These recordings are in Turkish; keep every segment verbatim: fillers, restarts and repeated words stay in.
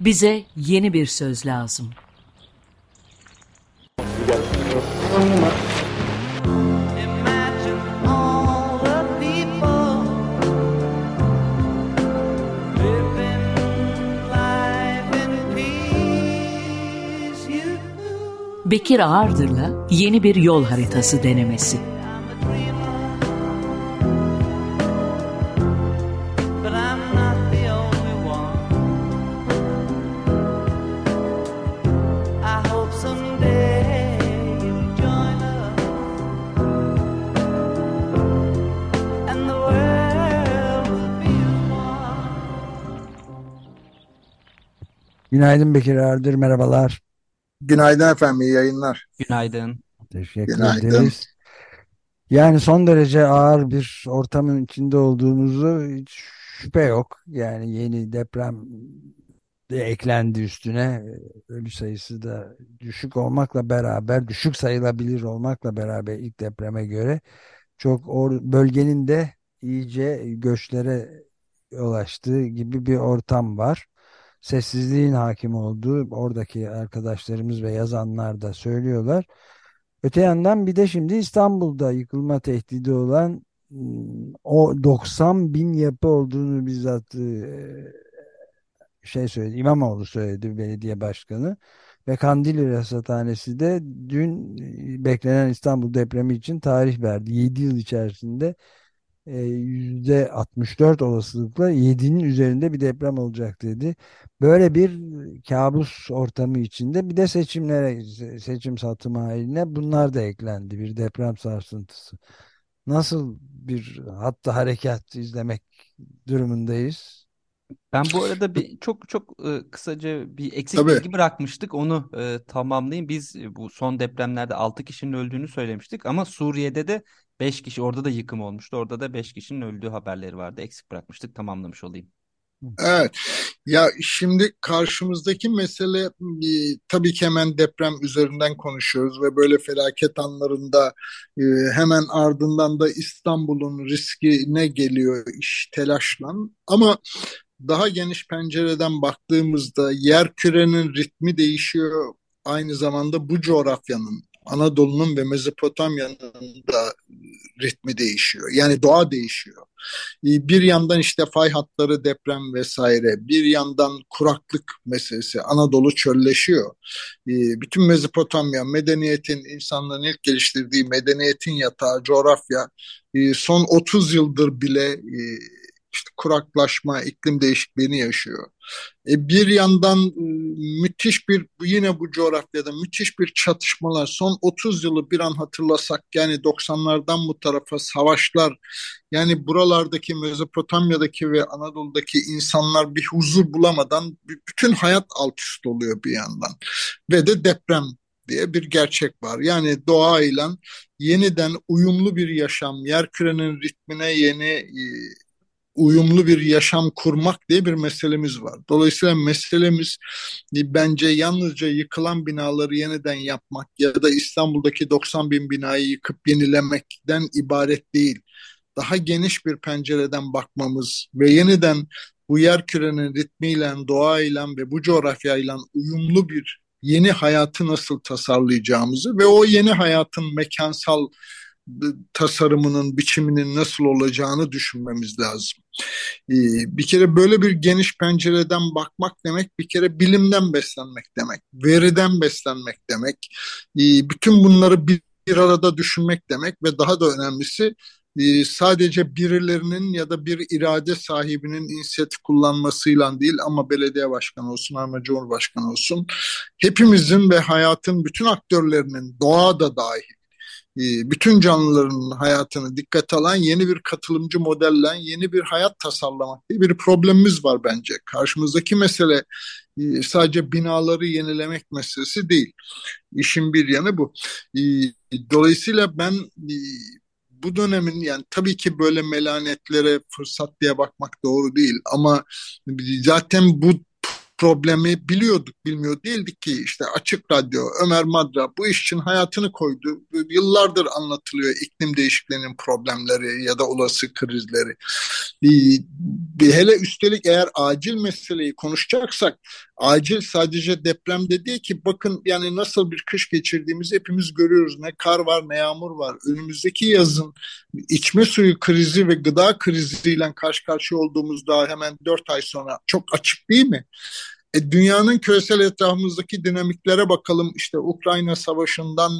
Bize yeni bir söz lazım. Bekir Ağırdır'la yeni bir yol haritası denemesi. Günaydın Bekir Ağırdır, merhabalar. Günaydın efendim, iyi yayınlar. Günaydın. Teşekkür Günaydın. ederiz. Yani son derece ağır bir ortamın içinde olduğumuzu hiç şüphe yok. Yani yeni deprem de eklendi üstüne. Ölü sayısı da düşük olmakla beraber, düşük sayılabilir olmakla beraber ilk depreme göre çok or- bölgenin de iyice göçlere ulaştığı gibi bir ortam var. Sessizliğin hakim olduğu oradaki arkadaşlarımız ve yazanlar da söylüyorlar. Öte yandan bir de şimdi İstanbul'da yıkılma tehdidi olan o doksan bin yapı olduğunu bizzat şey söyledi, İmamoğlu söyledi, belediye başkanı, ve Kandilli Rasathanesi de dün beklenen İstanbul depremi için tarih verdi. yedi yıl içerisinde yüzde altmış dört olasılıkla yedinin üzerinde bir deprem olacak dedi. Böyle bir kabus ortamı içinde bir de seçimlere, seçim satım haline bunlar da eklendi, bir deprem sarsıntısı. Nasıl bir hatta harekat izlemek durumundayız? Ben bu arada bir çok çok e, kısaca bir eksik Tabii. bilgi bırakmıştık, onu e, tamamlayayım. Biz e, bu son depremlerde altı kişinin öldüğünü söylemiştik ama Suriye'de de beş kişi, orada da yıkım olmuştu. Orada da beş kişinin öldüğü haberleri vardı. Eksik bırakmıştık, tamamlamış olayım. Evet. Ya şimdi karşımızdaki mesele e, tabii ki hemen deprem üzerinden konuşuyoruz ve böyle felaket anlarında e, hemen ardından da İstanbul'un riskine geliyor iş telaşla. Ama daha geniş pencereden baktığımızda yerkürenin ritmi değişiyor. Aynı zamanda bu coğrafyanın, Anadolu'nun ve Mezopotamya'nın da ritmi değişiyor. Yani doğa değişiyor. Bir yandan işte fay hatları, deprem vesaire. Bir yandan kuraklık meselesi. Anadolu çölleşiyor. Bütün Mezopotamya, medeniyetin, insanların ilk geliştirdiği medeniyetin yatağı, coğrafya son otuz yıldır bile İşte kuraklaşma, iklim değişikliğini yaşıyor. E bir yandan müthiş bir, yine bu coğrafyada müthiş bir çatışmalar. Son otuz yılı bir an hatırlasak, yani doksanlardan bu tarafa savaşlar. Yani buralardaki, Mezopotamya'daki ve Anadolu'daki insanlar bir huzur bulamadan bütün hayat alt üst oluyor bir yandan. Ve de deprem diye bir gerçek var. Yani doğayla yeniden uyumlu bir yaşam, yerkürenin ritmine yeni uyumlu bir yaşam kurmak diye bir meselemiz var. Dolayısıyla meselemiz bence yalnızca yıkılan binaları yeniden yapmak ya da İstanbul'daki doksan bin binayı yıkıp yenilemekten ibaret değil. Daha geniş bir pencereden bakmamız ve yeniden bu yerkürenin ritmiyle, doğayla ve bu coğrafyayla uyumlu bir yeni hayatı nasıl tasarlayacağımızı ve o yeni hayatın mekansal tasarımının, biçiminin nasıl olacağını düşünmemiz lazım. Bir kere böyle bir geniş pencereden bakmak demek, bir kere bilimden beslenmek demek, veriden beslenmek demek, bütün bunları bir arada düşünmek demek ve daha da önemlisi sadece birilerinin ya da bir irade sahibinin inisiyatif kullanmasıyla değil, ama belediye başkanı olsun ama cumhurbaşkanı olsun, hepimizin ve hayatın bütün aktörlerinin, doğa da dahil, bütün canlıların hayatını dikkate alan yeni bir katılımcı modelle yeni bir hayat tasarlamak diye bir problemimiz var bence. Karşımızdaki mesele sadece binaları yenilemek meselesi değil. İşin bir yanı bu. Dolayısıyla ben bu dönemin, yani tabii ki böyle melanetlere fırsat diye bakmak doğru değil ama zaten bu problemi biliyorduk, bilmiyor değildik ki. İşte Açık Radyo, Ömer Madra bu iş için hayatını koydu. Yıllardır anlatılıyor iklim değişikliğinin problemleri ya da olası krizleri. Hele üstelik eğer acil meseleyi konuşacaksak, acil sadece deprem de değil ki. Bakın yani nasıl bir kış geçirdiğimizi hepimiz görüyoruz. Ne kar var, ne yağmur var. Önümüzdeki yazın içme suyu krizi ve gıda kriziyle karşı karşıya olduğumuz daha hemen dört ay sonra çok açık değil mi? E, dünyanın küresel etrafımızdaki dinamiklere bakalım. İşte Ukrayna Savaşı'ndan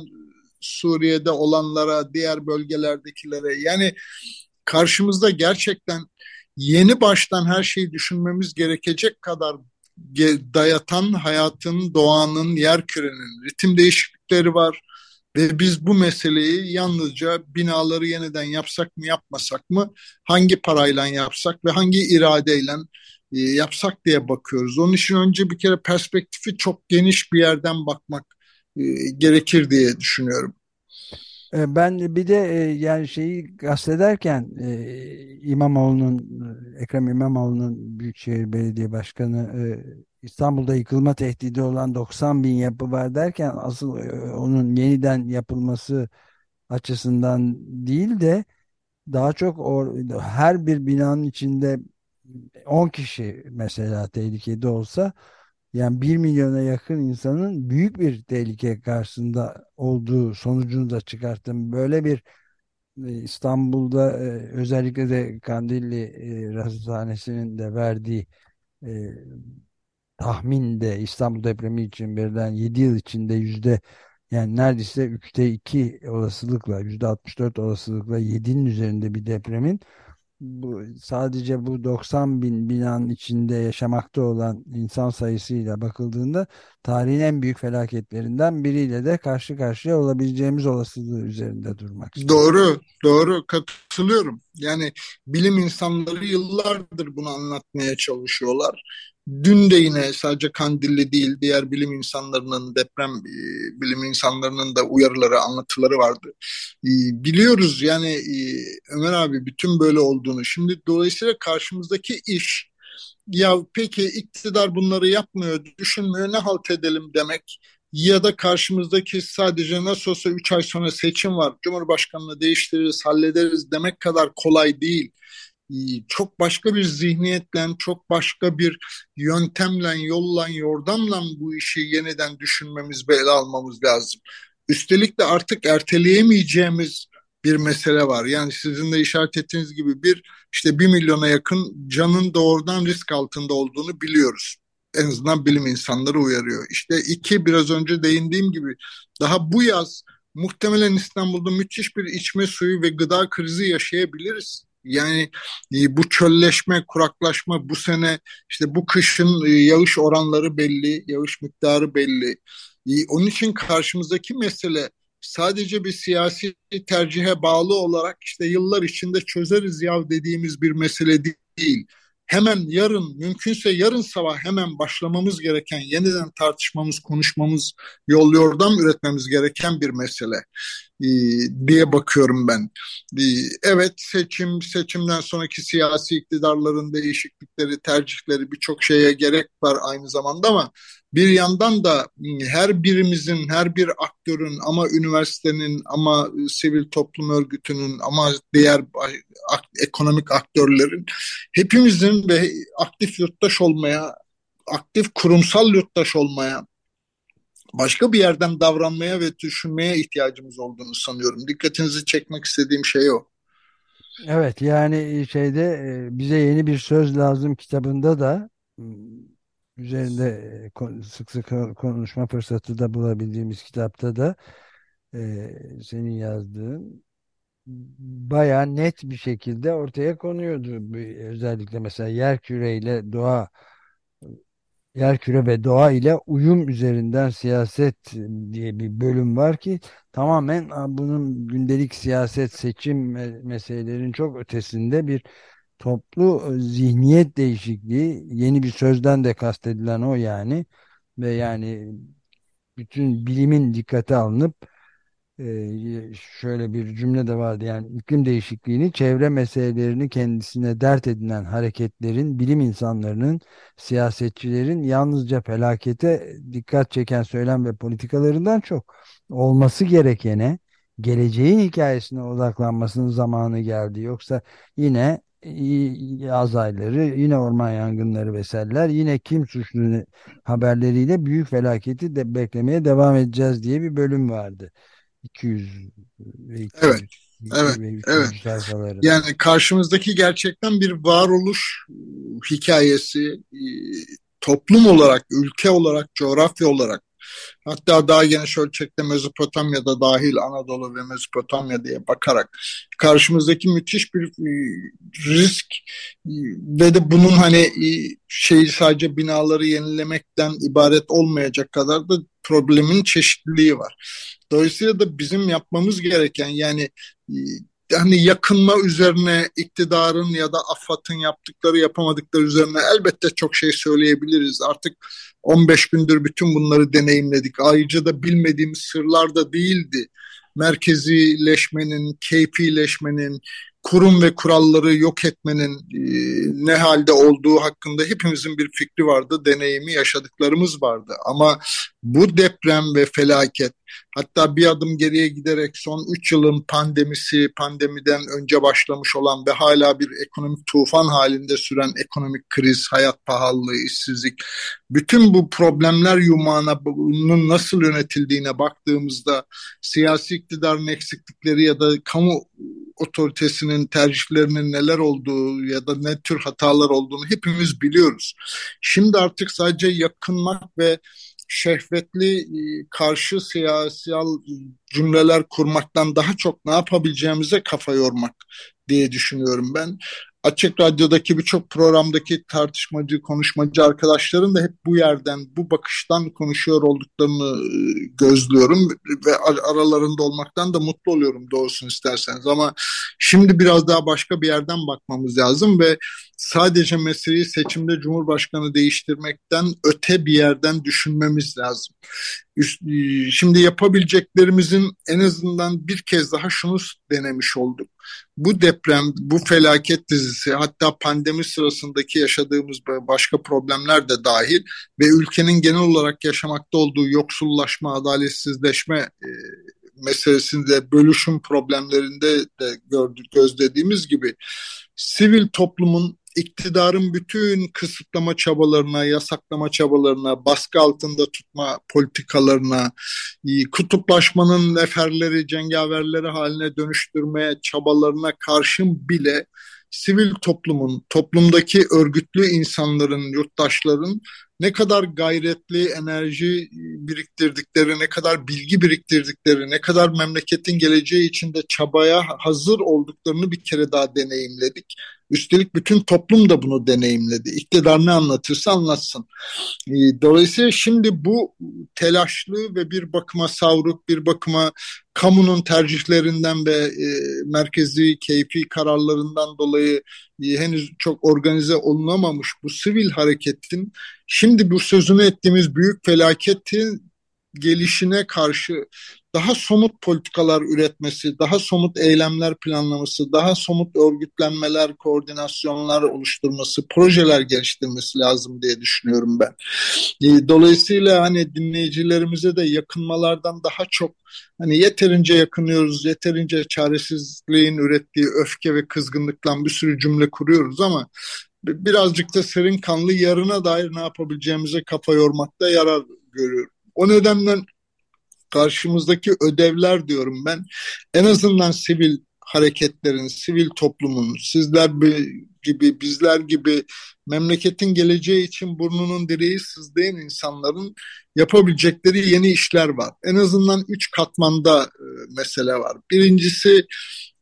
Suriye'de olanlara, diğer bölgelerdekilere. Yani karşımızda gerçekten yeni baştan her şeyi düşünmemiz gerekecek kadar dayatan hayatın, doğanın, yerkürenin ritim değişiklikleri var. Ve biz bu meseleyi yalnızca binaları yeniden yapsak mı yapmasak mı, hangi parayla yapsak ve hangi iradeyle yapsak diye bakıyoruz. Onun için önce bir kere perspektifi çok geniş bir yerden bakmak gerekir diye düşünüyorum. Ben bir de yani şeyi kastederken İmamoğlu'nun, Ekrem İmamoğlu'nun Büyükşehir Belediye Başkanı, İstanbul'da yıkılma tehdidi olan doksan bin yapı var derken asıl onun yeniden yapılması açısından değil de daha çok or- her bir binanın içinde on kişi mesela tehlikede olsa, yani bir milyona yakın insanın büyük bir tehlike karşısında olduğu sonucunu da çıkarttım. Böyle bir İstanbul'da özellikle de Kandilli Rasathanesi'nin de verdiği e, tahminde İstanbul depremi için birden yedi yıl içinde yüzde, yani neredeyse üçte iki olasılıkla, yüzde altmış dört olasılıkla yedinin üzerinde bir depremin bu, sadece bu doksan bin binanın içinde yaşamakta olan insan sayısıyla bakıldığında tarihin en büyük felaketlerinden biriyle de karşı karşıya olabileceğimiz olasılığı üzerinde durmak istiyorum. Doğru, doğru, katılıyorum. Yani bilim insanları yıllardır bunu anlatmaya çalışıyorlar. Dün de yine sadece Kandilli değil, diğer bilim insanlarının, deprem bilim insanlarının da uyarıları, anlatıları vardı. Biliyoruz yani Ömer abi bütün böyle olduğunu. Şimdi dolayısıyla karşımızdaki iş, ya peki iktidar bunları yapmıyor, düşünmüyor, ne halt edelim demek. Ya da karşımızdaki sadece nasıl olsa üç ay sonra seçim var, Cumhurbaşkanını değiştiririz, hallederiz demek kadar kolay değil. Çok başka bir zihniyetle, çok başka bir yöntemle, yolla, yordamla bu işi yeniden düşünmemiz ve ele almamız lazım. Üstelik de artık erteleyemeyeceğimiz bir mesele var. Yani sizin de işaret ettiğiniz gibi bir işte bir milyona yakın canın doğrudan risk altında olduğunu biliyoruz. En azından bilim insanları uyarıyor. İşte iki, biraz önce değindiğim gibi daha bu yaz muhtemelen İstanbul'da müthiş bir içme suyu ve gıda krizi yaşayabiliriz. Yani bu çölleşme, kuraklaşma bu sene, işte bu kışın yağış oranları belli, yağış miktarı belli. Onun için karşımızdaki mesele sadece bir siyasi tercihe bağlı olarak işte yıllar içinde çözeriz yav dediğimiz bir mesele değil. Hemen yarın, mümkünse yarın sabah hemen başlamamız gereken, yeniden tartışmamız, konuşmamız, yol yordam üretmemiz gereken bir mesele ee, diye bakıyorum ben. Ee, evet, seçim, seçimden sonraki siyasi iktidarların değişiklikleri, tercihleri, birçok şeye gerek var aynı zamanda, ama bir yandan da her birimizin, her bir aktörün, ama üniversitenin, ama sivil toplum örgütünün, ama diğer ekonomik aktörlerin, hepimizin ve aktif yurttaş olmaya, aktif kurumsal yurttaş olmaya, başka bir yerden davranmaya ve düşünmeye ihtiyacımız olduğunu sanıyorum. Dikkatinizi çekmek istediğim şey o. Evet, yani şeyde bize yeni bir söz lazım kitabında da üzerinde sık sık konuşma fırsatı da bulabildiğimiz kitapta da e, senin yazdığın bayağı net bir şekilde ortaya konuyordu. Özellikle mesela yerküre ile doğa, yerküre ve doğa ile uyum üzerinden siyaset diye bir bölüm var ki tamamen bunun gündelik siyaset, seçim meselelerin çok ötesinde bir toplu zihniyet değişikliği, yeni bir sözden de kastedilen o yani. Ve yani bütün bilimin dikkate alınıp Ee, şöyle bir cümle de vardı, yani iklim değişikliğini çevre meselelerini kendisine dert edinen hareketlerin, bilim insanlarının, siyasetçilerin yalnızca felakete dikkat çeken söylem ve politikalarından çok olması gerekene, geleceğin hikayesine odaklanmasının zamanı geldi. Yoksa yine yaz ayları, yine orman yangınları vesaireler, yine kim suçlu haberleriyle büyük felaketi de beklemeye devam edeceğiz diye bir bölüm vardı. iki yüz, iki yüz Evet. Evet. evet. Yani karşımızdaki gerçekten bir varoluş hikayesi, toplum olarak, ülke olarak, coğrafya olarak, hatta daha geniş ölçekte Mezopotamya'da dahil, Anadolu ve Mezopotamya diye bakarak karşımızdaki müthiş bir risk ve de bunun hani şeyi sadece binaları yenilemekten ibaret olmayacak kadar da problemin çeşitliliği var. Dolayısıyla da bizim yapmamız gereken, yani hani yakınma üzerine iktidarın ya da AFAD'ın yaptıkları, yapamadıkları üzerine elbette çok şey söyleyebiliriz. Artık on beş gündür bütün bunları deneyimledik. Ayrıca da bilmediğimiz sırlar da değildi. Merkezileşmenin, keyfileşmenin, kurum ve kuralları yok etmenin e, ne halde olduğu hakkında hepimizin bir fikri vardı, deneyimi, yaşadıklarımız vardı. Ama bu deprem ve felaket, hatta bir adım geriye giderek son üç yılın pandemisi, pandemiden önce başlamış olan ve hala bir ekonomik tufan halinde süren ekonomik kriz, hayat pahalılığı, işsizlik, bütün bu problemler yumağına, bunun nasıl yönetildiğine baktığımızda siyasi iktidarın eksiklikleri ya da kamu otoritesinin tercihlerinin neler olduğu ya da ne tür hatalar olduğunu hepimiz biliyoruz. Şimdi artık sadece yakınmak ve şehvetli karşı siyasal cümleler kurmaktan daha çok ne yapabileceğimize kafa yormak diye düşünüyorum ben. Açık Radyo'daki birçok programdaki tartışmacı, konuşmacı arkadaşların da hep bu yerden, bu bakıştan konuşuyor olduklarını gözlüyorum ve aralarında olmaktan da mutlu oluyorum doğrusunu isterseniz. Ama şimdi biraz daha başka bir yerden bakmamız lazım ve sadece meseleyi seçimde Cumhurbaşkanı değiştirmekten öte bir yerden düşünmemiz lazım. Şimdi yapabileceklerimizin en azından bir kez daha şunu denemiş olduk. Bu deprem, bu felaket dizisi, hatta pandemi sırasındaki yaşadığımız başka problemler de dahil ve ülkenin genel olarak yaşamakta olduğu yoksullaşma, adaletsizleşme e, meselesinde, bölüşüm problemlerinde de gördük, gözlediğimiz gibi sivil toplumun, iktidarın bütün kısıtlama çabalarına, yasaklama çabalarına, baskı altında tutma politikalarına, kutuplaşmanın neferleri, cengaverleri haline dönüştürmeye çabalarına karşın bile sivil toplumun, toplumdaki örgütlü insanların, yurttaşların ne kadar gayretli, enerji biriktirdikleri, ne kadar bilgi biriktirdikleri, ne kadar memleketin geleceği için de çabaya hazır olduklarını bir kere daha deneyimledik. Üstelik bütün toplum da bunu deneyimledi. İktidar ne anlatırsa anlatsın. Dolayısıyla şimdi bu telaşlı ve bir bakıma savruk, bir bakıma kamunun tercihlerinden ve e, merkezi keyfi kararlarından dolayı e, henüz çok organize olunamamış bu sivil hareketin, şimdi bu sözünü ettiğimiz büyük felaketin gelişine karşı daha somut politikalar üretmesi, daha somut eylemler planlaması, daha somut örgütlenmeler, koordinasyonlar oluşturması, projeler geliştirmesi lazım diye düşünüyorum ben. Dolayısıyla hani dinleyicilerimize de yakınmalardan daha çok hani yeterince yakınıyoruz, yeterince çaresizliğin ürettiği öfke ve kızgınlıktan bir sürü cümle kuruyoruz ama birazcık da serin kanlı yarına dair ne yapabileceğimize kafa yormakta yarar görüyorum. O nedenle karşımızdaki ödevler diyorum ben, en azından sivil hareketlerin, sivil toplumun, sizler gibi, bizler gibi memleketin geleceği için burnunun direği sızlayan insanların yapabilecekleri yeni işler var. En azından üç katmanda mesele var. Birincisi,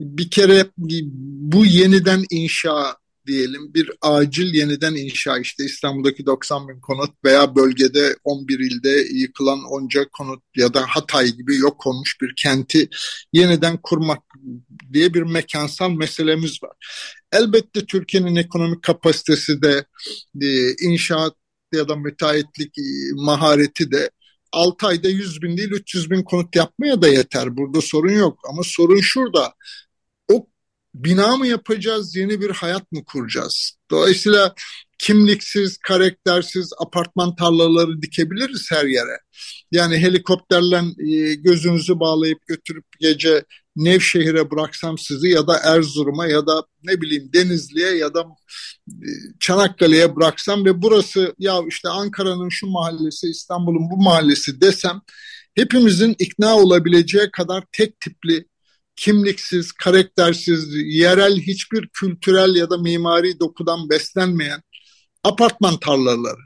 bir kere bu yeniden inşa diyelim, bir acil yeniden inşa, işte İstanbul'daki doksan bin konut veya bölgede on bir ilde yıkılan onca konut ya da Hatay gibi yok olmuş bir kenti yeniden kurmak diye bir mekansal meselemiz var. Elbette Türkiye'nin ekonomik kapasitesi de, inşaat ya da müteahhitlik mahareti de altı ayda yüz bin değil üç yüz bin konut yapmaya da yeter. Burada sorun yok. Ama sorun şurada. O bina mı yapacağız, yeni bir hayat mı kuracağız? Dolayısıyla kimliksiz, karaktersiz apartman tarlaları dikebiliriz her yere. Yani helikopterle gözünüzü bağlayıp götürüp gece Nevşehir'e bıraksam sizi ya da Erzurum'a ya da ne bileyim Denizli'ye ya da Çanakkale'ye bıraksam ve burası ya işte Ankara'nın şu mahallesi, İstanbul'un bu mahallesi desem, hepimizin ikna olabileceği kadar tek tipli, kimliksiz, karaktersiz, yerel hiçbir kültürel ya da mimari dokudan beslenmeyen apartman tarlaları.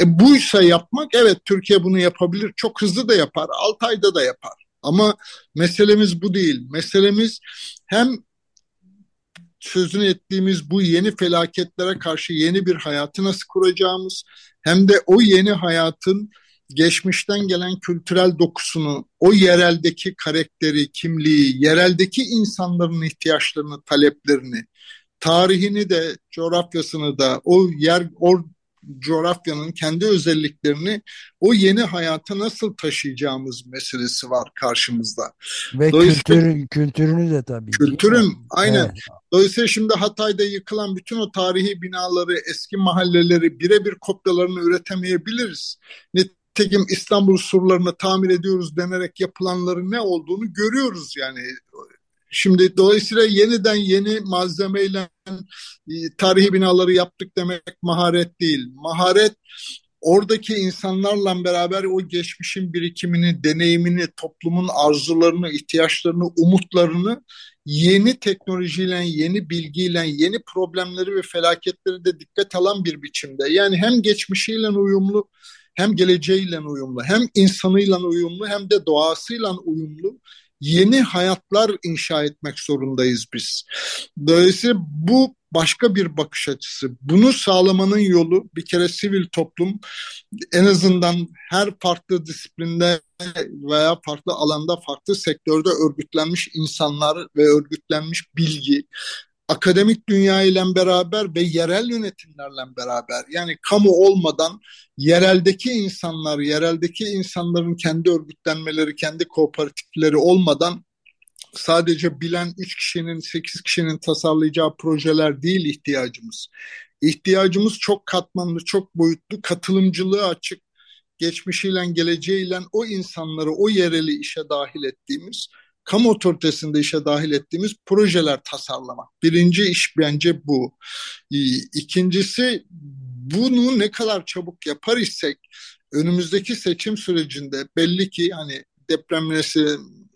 E buysa yapmak, evet Türkiye bunu yapabilir. Çok hızlı da yapar, altı ayda da yapar. Ama meselemiz bu değil. Meselemiz hem sözünü ettiğimiz bu yeni felaketlere karşı yeni bir hayatı nasıl kuracağımız, hem de o yeni hayatın geçmişten gelen kültürel dokusunu, o yereldeki karakteri, kimliği, yereldeki insanların ihtiyaçlarını, taleplerini, tarihini de, coğrafyasını da, o yer, o coğrafyanın kendi özelliklerini o yeni hayata nasıl taşıyacağımız meselesi var karşımızda. Ve kültür, kültürünü de tabii. Kültürün, aynen. Evet. Dolayısıyla şimdi Hatay'da yıkılan bütün o tarihi binaları, eski mahalleleri birebir kopyalarını üretemeyebiliriz. Nitekim İstanbul surlarını tamir ediyoruz denerek yapılanların ne olduğunu görüyoruz yani. Şimdi dolayısıyla yeniden yeni malzemeyle tarihi binaları yaptık demek maharet değil. Maharet, oradaki insanlarla beraber o geçmişin birikimini, deneyimini, toplumun arzularını, ihtiyaçlarını, umutlarını yeni teknolojiyle, yeni bilgiyle, yeni problemleri ve felaketleri de dikkat alan bir biçimde. Yani hem geçmişiyle uyumlu, hem geleceğiyle uyumlu, hem insanıyla uyumlu, hem de doğasıyla uyumlu yeni hayatlar inşa etmek zorundayız biz. Dolayısıyla bu başka bir bakış açısı. Bunu sağlamanın yolu bir kere sivil toplum, en azından her farklı disiplinde veya farklı alanda, farklı sektörde örgütlenmiş insanlar ve örgütlenmiş bilgi, akademik dünya ile beraber ve yerel yönetimlerle beraber, yani kamu olmadan yereldeki insanlar, yereldeki insanların kendi örgütlenmeleri, kendi kooperatifleri olmadan sadece bilen üç kişinin, sekiz kişinin tasarlayacağı projeler değil ihtiyacımız. İhtiyacımız çok katmanlı, çok boyutlu, katılımcılığı açık, geçmişiyle, geleceğiyle o insanları, o yereli işe dahil ettiğimiz, kamu otoritesinde işe dahil ettiğimiz projeler tasarlamak. Birinci iş bence bu. İkincisi, bunu ne kadar çabuk yapar isek önümüzdeki seçim sürecinde, belli ki hani deprem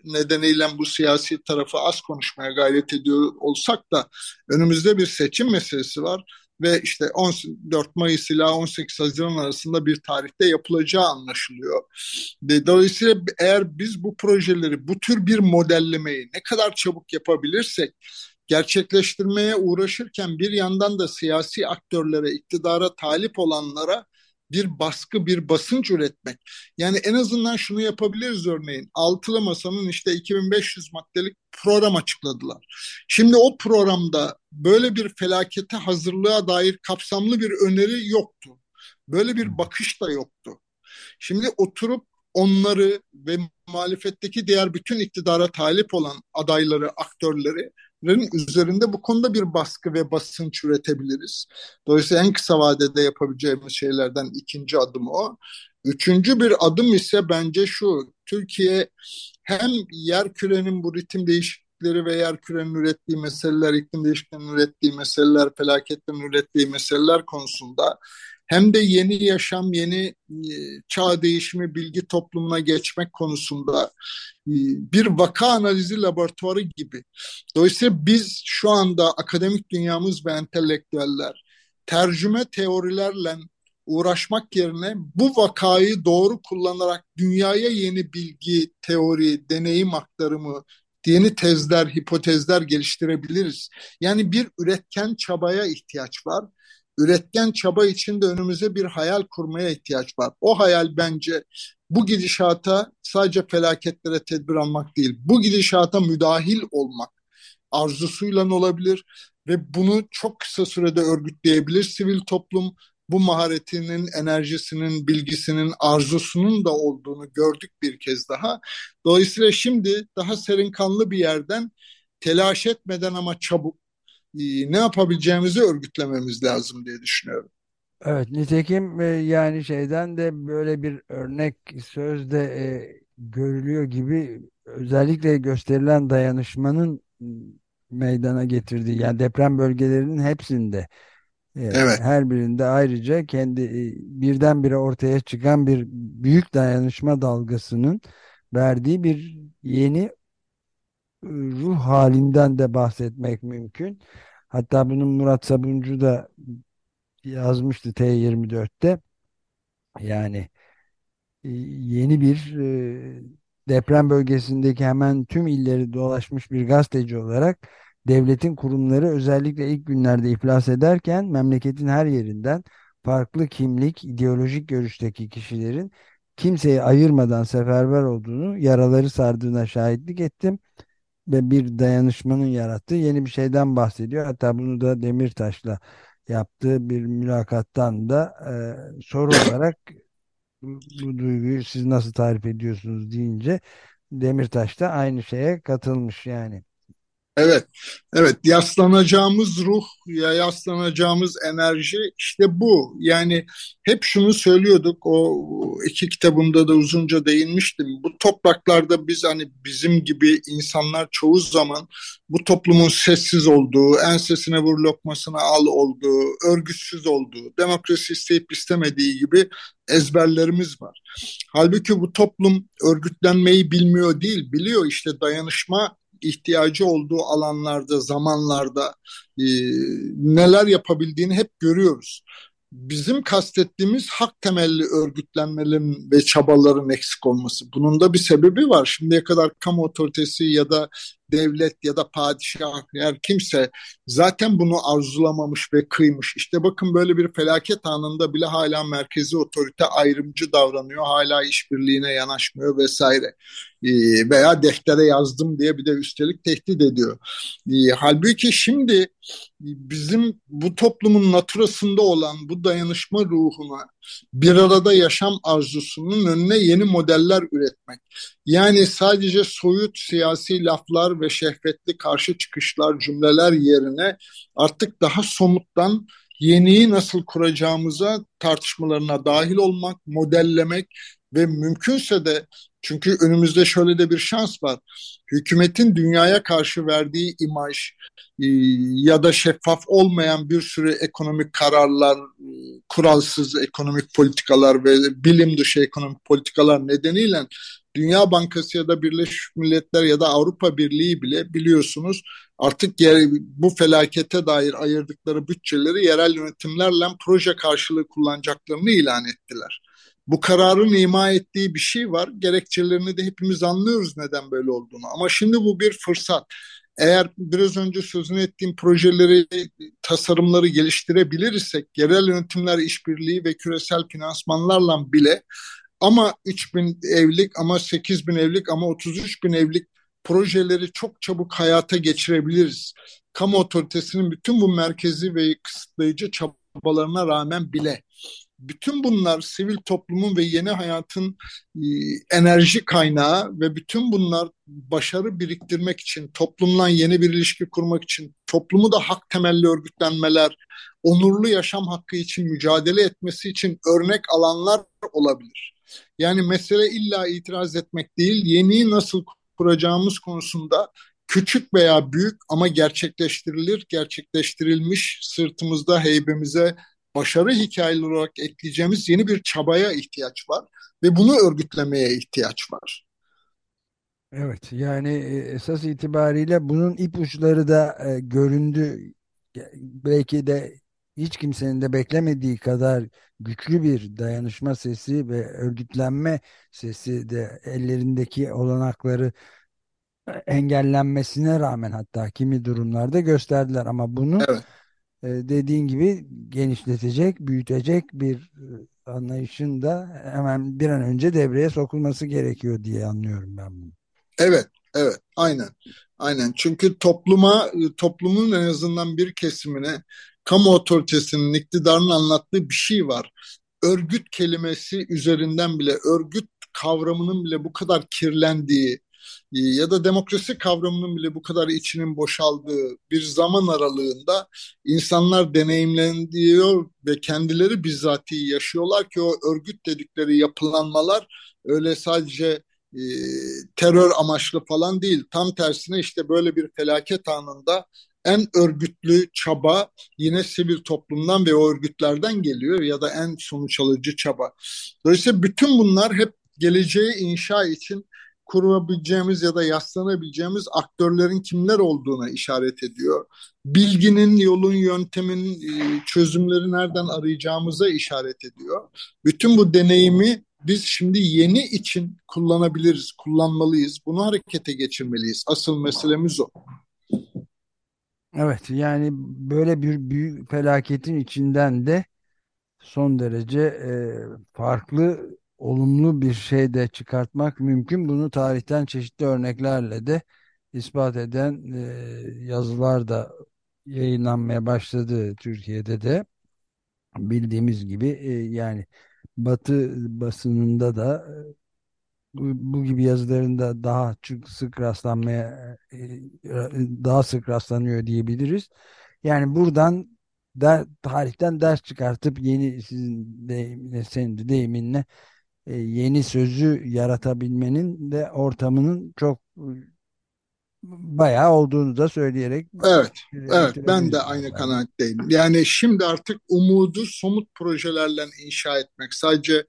nedeniyle bu siyasi tarafı az konuşmaya gayret ediyor olsak da önümüzde bir seçim meselesi var ve işte on dört Mayıs ile on sekiz Haziran arasında bir tarihte yapılacağı anlaşılıyor. Dolayısıyla eğer biz bu projeleri, bu tür bir modellemeyi ne kadar çabuk yapabilirsek, gerçekleştirmeye uğraşırken bir yandan da siyasi aktörlere, iktidara talip olanlara bir baskı, bir basınç üretmek. Yani en azından şunu yapabiliriz örneğin. Altılı Masa'nın işte iki bin beş yüz maddelik program açıkladılar. Şimdi o programda böyle bir felakete hazırlığa dair kapsamlı bir öneri yoktu. Böyle bir bakış da yoktu. Şimdi oturup onları ve muhalefetteki diğer bütün iktidara talip olan adayları, aktörleri üzerinde bu konuda bir baskı ve basınç üretebiliriz. Dolayısıyla en kısa vadede yapabileceğimiz şeylerden ikinci adım o. Üçüncü bir adım ise bence şu: Türkiye hem yer kürenin bu ritim değişiklikleri ve yer kürenin ürettiği meseleler, iklim değişikliğinin ürettiği meseleler, felaketlerin ürettiği meseleler konusunda, hem de yeni yaşam, yeni çağ değişimi, bilgi toplumuna geçmek konusunda bir vaka analizi laboratuvarı gibi. Dolayısıyla biz şu anda akademik dünyamız ve entelektüeller tercüme teorilerle uğraşmak yerine bu vakayı doğru kullanarak dünyaya yeni bilgi, teori, deneyim aktarımı, yeni tezler, hipotezler geliştirebiliriz. Yani bir üretken çabaya ihtiyaç var. Üretken çaba içinde önümüze bir hayal kurmaya ihtiyaç var. O hayal bence bu gidişata sadece felaketlere tedbir almak değil, bu gidişata müdahil olmak arzusuyla olabilir ve bunu çok kısa sürede örgütleyebilir sivil toplum bu maharetinin, enerjisinin, bilgisinin, arzusunun da olduğunu gördük bir kez daha. Dolayısıyla şimdi daha serinkanlı bir yerden, telaş etmeden ama çabuk ne yapabileceğimizi örgütlememiz lazım diye düşünüyorum. Evet, nitekim yani şeyden de böyle bir örnek söz de e, görülüyor gibi, özellikle gösterilen dayanışmanın meydana getirdiği, yani deprem bölgelerinin hepsinde e, evet. her birinde ayrıca kendi e, birdenbire ortaya çıkan bir büyük dayanışma dalgasının verdiği bir yeni ruh halinden de bahsetmek mümkün. Hatta bunun Murat Sabuncu da yazmıştı T yirmi dört'te. Yani yeni bir deprem bölgesindeki hemen tüm illeri dolaşmış bir gazeteci olarak, devletin kurumları özellikle ilk günlerde iflas ederken memleketin her yerinden farklı kimlik, ideolojik görüşteki kişilerin kimseyi ayırmadan seferber olduğunu, yaraları sardığına şahitlik ettim. Ve bir dayanışmanın yarattığı yeni bir şeyden bahsediyor. Hatta bunu da Demirtaş'la yaptığı bir mülakattan da e, soru olarak bu, bu duyguyu siz nasıl tarif ediyorsunuz deyince Demirtaş da aynı şeye katılmış yani. Evet, evet, yaslanacağımız ruh, ya yaslanacağımız enerji işte bu. Yani hep şunu söylüyorduk, o iki kitabımda da uzunca değinmiştim. Bu topraklarda biz, hani bizim gibi insanlar çoğu zaman bu toplumun sessiz olduğu, ensesine vur lokmasına al olduğu, örgütsüz olduğu, demokrasi isteyip istemediği gibi ezberlerimiz var. Halbuki bu toplum örgütlenmeyi bilmiyor değil, biliyor işte dayanışma ihtiyacı olduğu alanlarda, zamanlarda e, neler yapabildiğini hep görüyoruz. Bizim kastettiğimiz hak temelli örgütlenmelerin ve çabaların eksik olması. Bunun da bir sebebi var. Şimdiye kadar kamu otoritesi ya da devlet ya da padişah, her kimse zaten bunu arzulamamış ve kıymış. İşte bakın, böyle bir felaket anında bile hala merkezi otorite ayrımcı davranıyor, hala işbirliğine yanaşmıyor vesaire. Ee, veya deftere yazdım diye bir de üstelik tehdit ediyor. Ee, halbuki şimdi bizim bu toplumun naturasında olan bu dayanışma ruhuna, bir arada yaşam arzusunun önüne yeni modeller üretmek. Yani sadece soyut siyasi laflar ve şehvetli karşı çıkışlar, cümleler yerine artık daha somuttan yeniyi nasıl kuracağımıza tartışmalarına dahil olmak, modellemek ve mümkünse de, çünkü önümüzde şöyle de bir şans var. Hükümetin dünyaya karşı verdiği imaj ya da şeffaf olmayan bir sürü ekonomik kararlar, kuralsız ekonomik politikalar ve bilim dışı ekonomik politikalar nedeniyle Dünya Bankası ya da Birleşmiş Milletler ya da Avrupa Birliği bile, biliyorsunuz, artık yer, bu felakete dair ayırdıkları bütçeleri yerel yönetimlerle proje karşılığı kullanacaklarını ilan ettiler. Bu kararın ima ettiği bir şey var. Gerekçelerini de hepimiz anlıyoruz neden böyle olduğunu. Ama şimdi bu bir fırsat. Eğer biraz önce sözünü ettiğim projeleri, tasarımları geliştirebilirsek, yerel yönetimler işbirliği ve küresel finansmanlarla bile ama üç bin evlik, ama sekiz bin evlik, ama otuz üç bin evlik projeleri çok çabuk hayata geçirebiliriz. Kamu otoritesinin bütün bu merkezi ve kısıtlayıcı çabalarına rağmen bile. Bütün bunlar sivil toplumun ve yeni hayatın e, enerji kaynağı ve bütün bunlar başarı biriktirmek için, toplumla yeni bir ilişki kurmak için, toplumu da hak temelli örgütlenmeler, onurlu yaşam hakkı için mücadele etmesi için örnek alanlar olabilir. Yani mesele illa itiraz etmek değil, yeniyi nasıl kuracağımız konusunda küçük veya büyük ama gerçekleştirilir, gerçekleştirilmiş, sırtımızda, heybemize başarı hikayeleri olarak ekleyeceğimiz yeni bir çabaya ihtiyaç var ve bunu örgütlemeye ihtiyaç var. Evet, yani esas itibariyle bunun ipuçları da e, göründü. Belki de hiç kimsenin de beklemediği kadar güçlü bir dayanışma sesi ve örgütlenme sesi de ellerindeki olanakları engellenmesine rağmen hatta kimi durumlarda gösterdiler ama bunu... Evet. Dediğin gibi genişletecek, büyütecek bir anlayışın da hemen bir an önce devreye sokulması gerekiyor diye anlıyorum ben bunu. Evet, evet, aynen, aynen. Çünkü topluma, toplumun en azından bir kesimine kamu otoritesinin iktidarının anlattığı bir şey var. Örgüt kelimesi üzerinden bile, örgüt kavramının bile bu kadar kirlendiği ya da demokrasi kavramının bile bu kadar içinin boşaldığı bir zaman aralığında insanlar deneyimleniyor ve kendileri bizatihi yaşıyorlar ki o örgüt dedikleri yapılanmalar öyle sadece e, terör amaçlı falan değil. Tam tersine işte böyle bir felaket anında en örgütlü çaba yine sivil toplumdan ve o örgütlerden geliyor ya da en sonuç alıcı çaba. Dolayısıyla bütün bunlar hep geleceği inşa için kurabileceğimiz ya da yaslanabileceğimiz aktörlerin kimler olduğuna işaret ediyor. Bilginin, yolun, yöntemin, çözümleri nereden arayacağımıza işaret ediyor. Bütün bu deneyimi biz şimdi yeni için kullanabiliriz, kullanmalıyız. Bunu harekete geçirmeliyiz. Asıl meselemiz o. Evet, yani böyle bir büyük felaketin içinden de son derece e, farklı, olumlu bir şey de çıkartmak mümkün. Bunu tarihten çeşitli örneklerle de ispat eden e, yazılar da yayınlanmaya başladı Türkiye'de de. Bildiğimiz gibi e, yani Batı basınında da e, bu, bu gibi yazılarında daha sık rastlanmaya e, daha sık rastlanıyor diyebiliriz. Yani buradan da, tarihten ders çıkartıp yeni, sizin deyiminle, senin de deyiminle yeni sözü yaratabilmenin de ortamının çok bayağı olduğunu da söyleyerek. Evet, evet, ben de aynı kanaatteyim. Yani şimdi artık umudu somut projelerle inşa etmek, sadece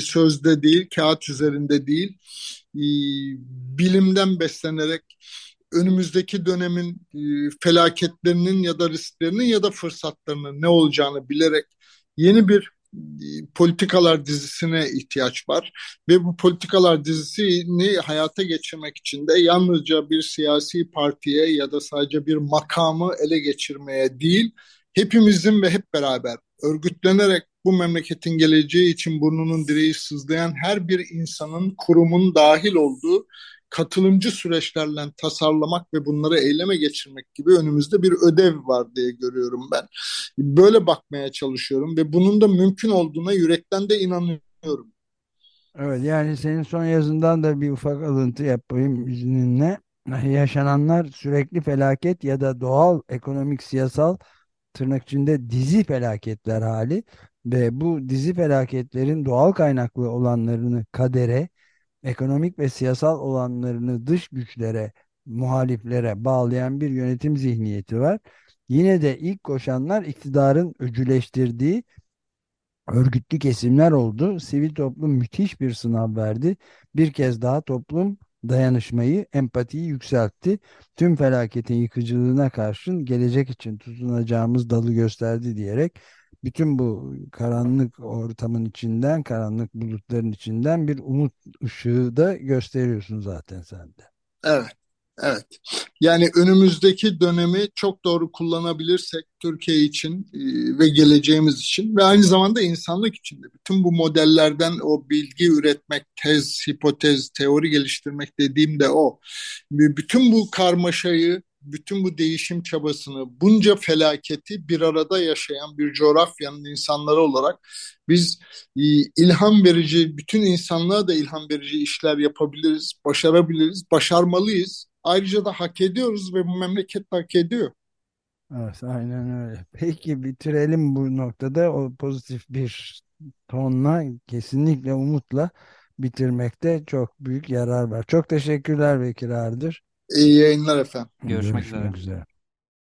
sözde değil, kağıt üzerinde değil, bilimden beslenerek önümüzdeki dönemin felaketlerinin ya da risklerinin ya da fırsatlarının ne olacağını bilerek yeni bir politikalar dizisine ihtiyaç var ve bu politikalar dizisini hayata geçirmek için de yalnızca bir siyasi partiye ya da sadece bir makamı ele geçirmeye değil, hepimizin ve hep beraber örgütlenerek bu memleketin geleceği için burnunun direği sızlayan her bir insanın, kurumun dahil olduğu katılımcı süreçlerle tasarlamak ve bunları eyleme geçirmek gibi önümüzde bir ödev var diye görüyorum ben. Böyle bakmaya çalışıyorum ve bunun da mümkün olduğuna yürekten de inanıyorum. Evet, yani senin son yazından da bir ufak alıntı yapayım izninle. Yaşananlar sürekli felaket ya da doğal, ekonomik, siyasal, tırnak içinde dizi felaketler hali ve bu dizi felaketlerin doğal kaynaklı olanlarını kadere, ekonomik ve siyasal olanlarını dış güçlere, muhaliflere bağlayan bir yönetim zihniyeti var. Yine de ilk koşanlar iktidarın öcüleştirdiği örgütlü kesimler oldu. Sivil toplum müthiş bir sınav verdi. Bir kez daha toplum dayanışmayı, empatiyi yükseltti. Tüm felaketin yıkıcılığına karşın gelecek için tutunacağımız dalı gösterdi diyerek bütün bu karanlık ortamın içinden, karanlık bulutların içinden bir umut ışığı da gösteriyorsun zaten sen de. Evet, evet. Yani önümüzdeki dönemi çok doğru kullanabilirsek Türkiye için ve geleceğimiz için ve aynı zamanda insanlık için de bütün bu modellerden o bilgi üretmek, tez, hipotez, teori geliştirmek dediğim de o. Bütün bu karmaşayı, bütün bu değişim çabasını, bunca felaketi bir arada yaşayan bir coğrafyanın insanları olarak biz ilham verici, bütün insanlığa da ilham verici işler yapabiliriz, başarabiliriz, başarmalıyız. Ayrıca da hak ediyoruz ve bu memleket hak ediyor. Evet, aynen öyle. Peki bitirelim bu noktada. O pozitif bir tonla, kesinlikle umutla bitirmekte çok büyük yarar var. Çok teşekkürler Bekir Ağırdır. İyi yayınlar efendim. Görüşmek, Görüşmek üzere. üzere.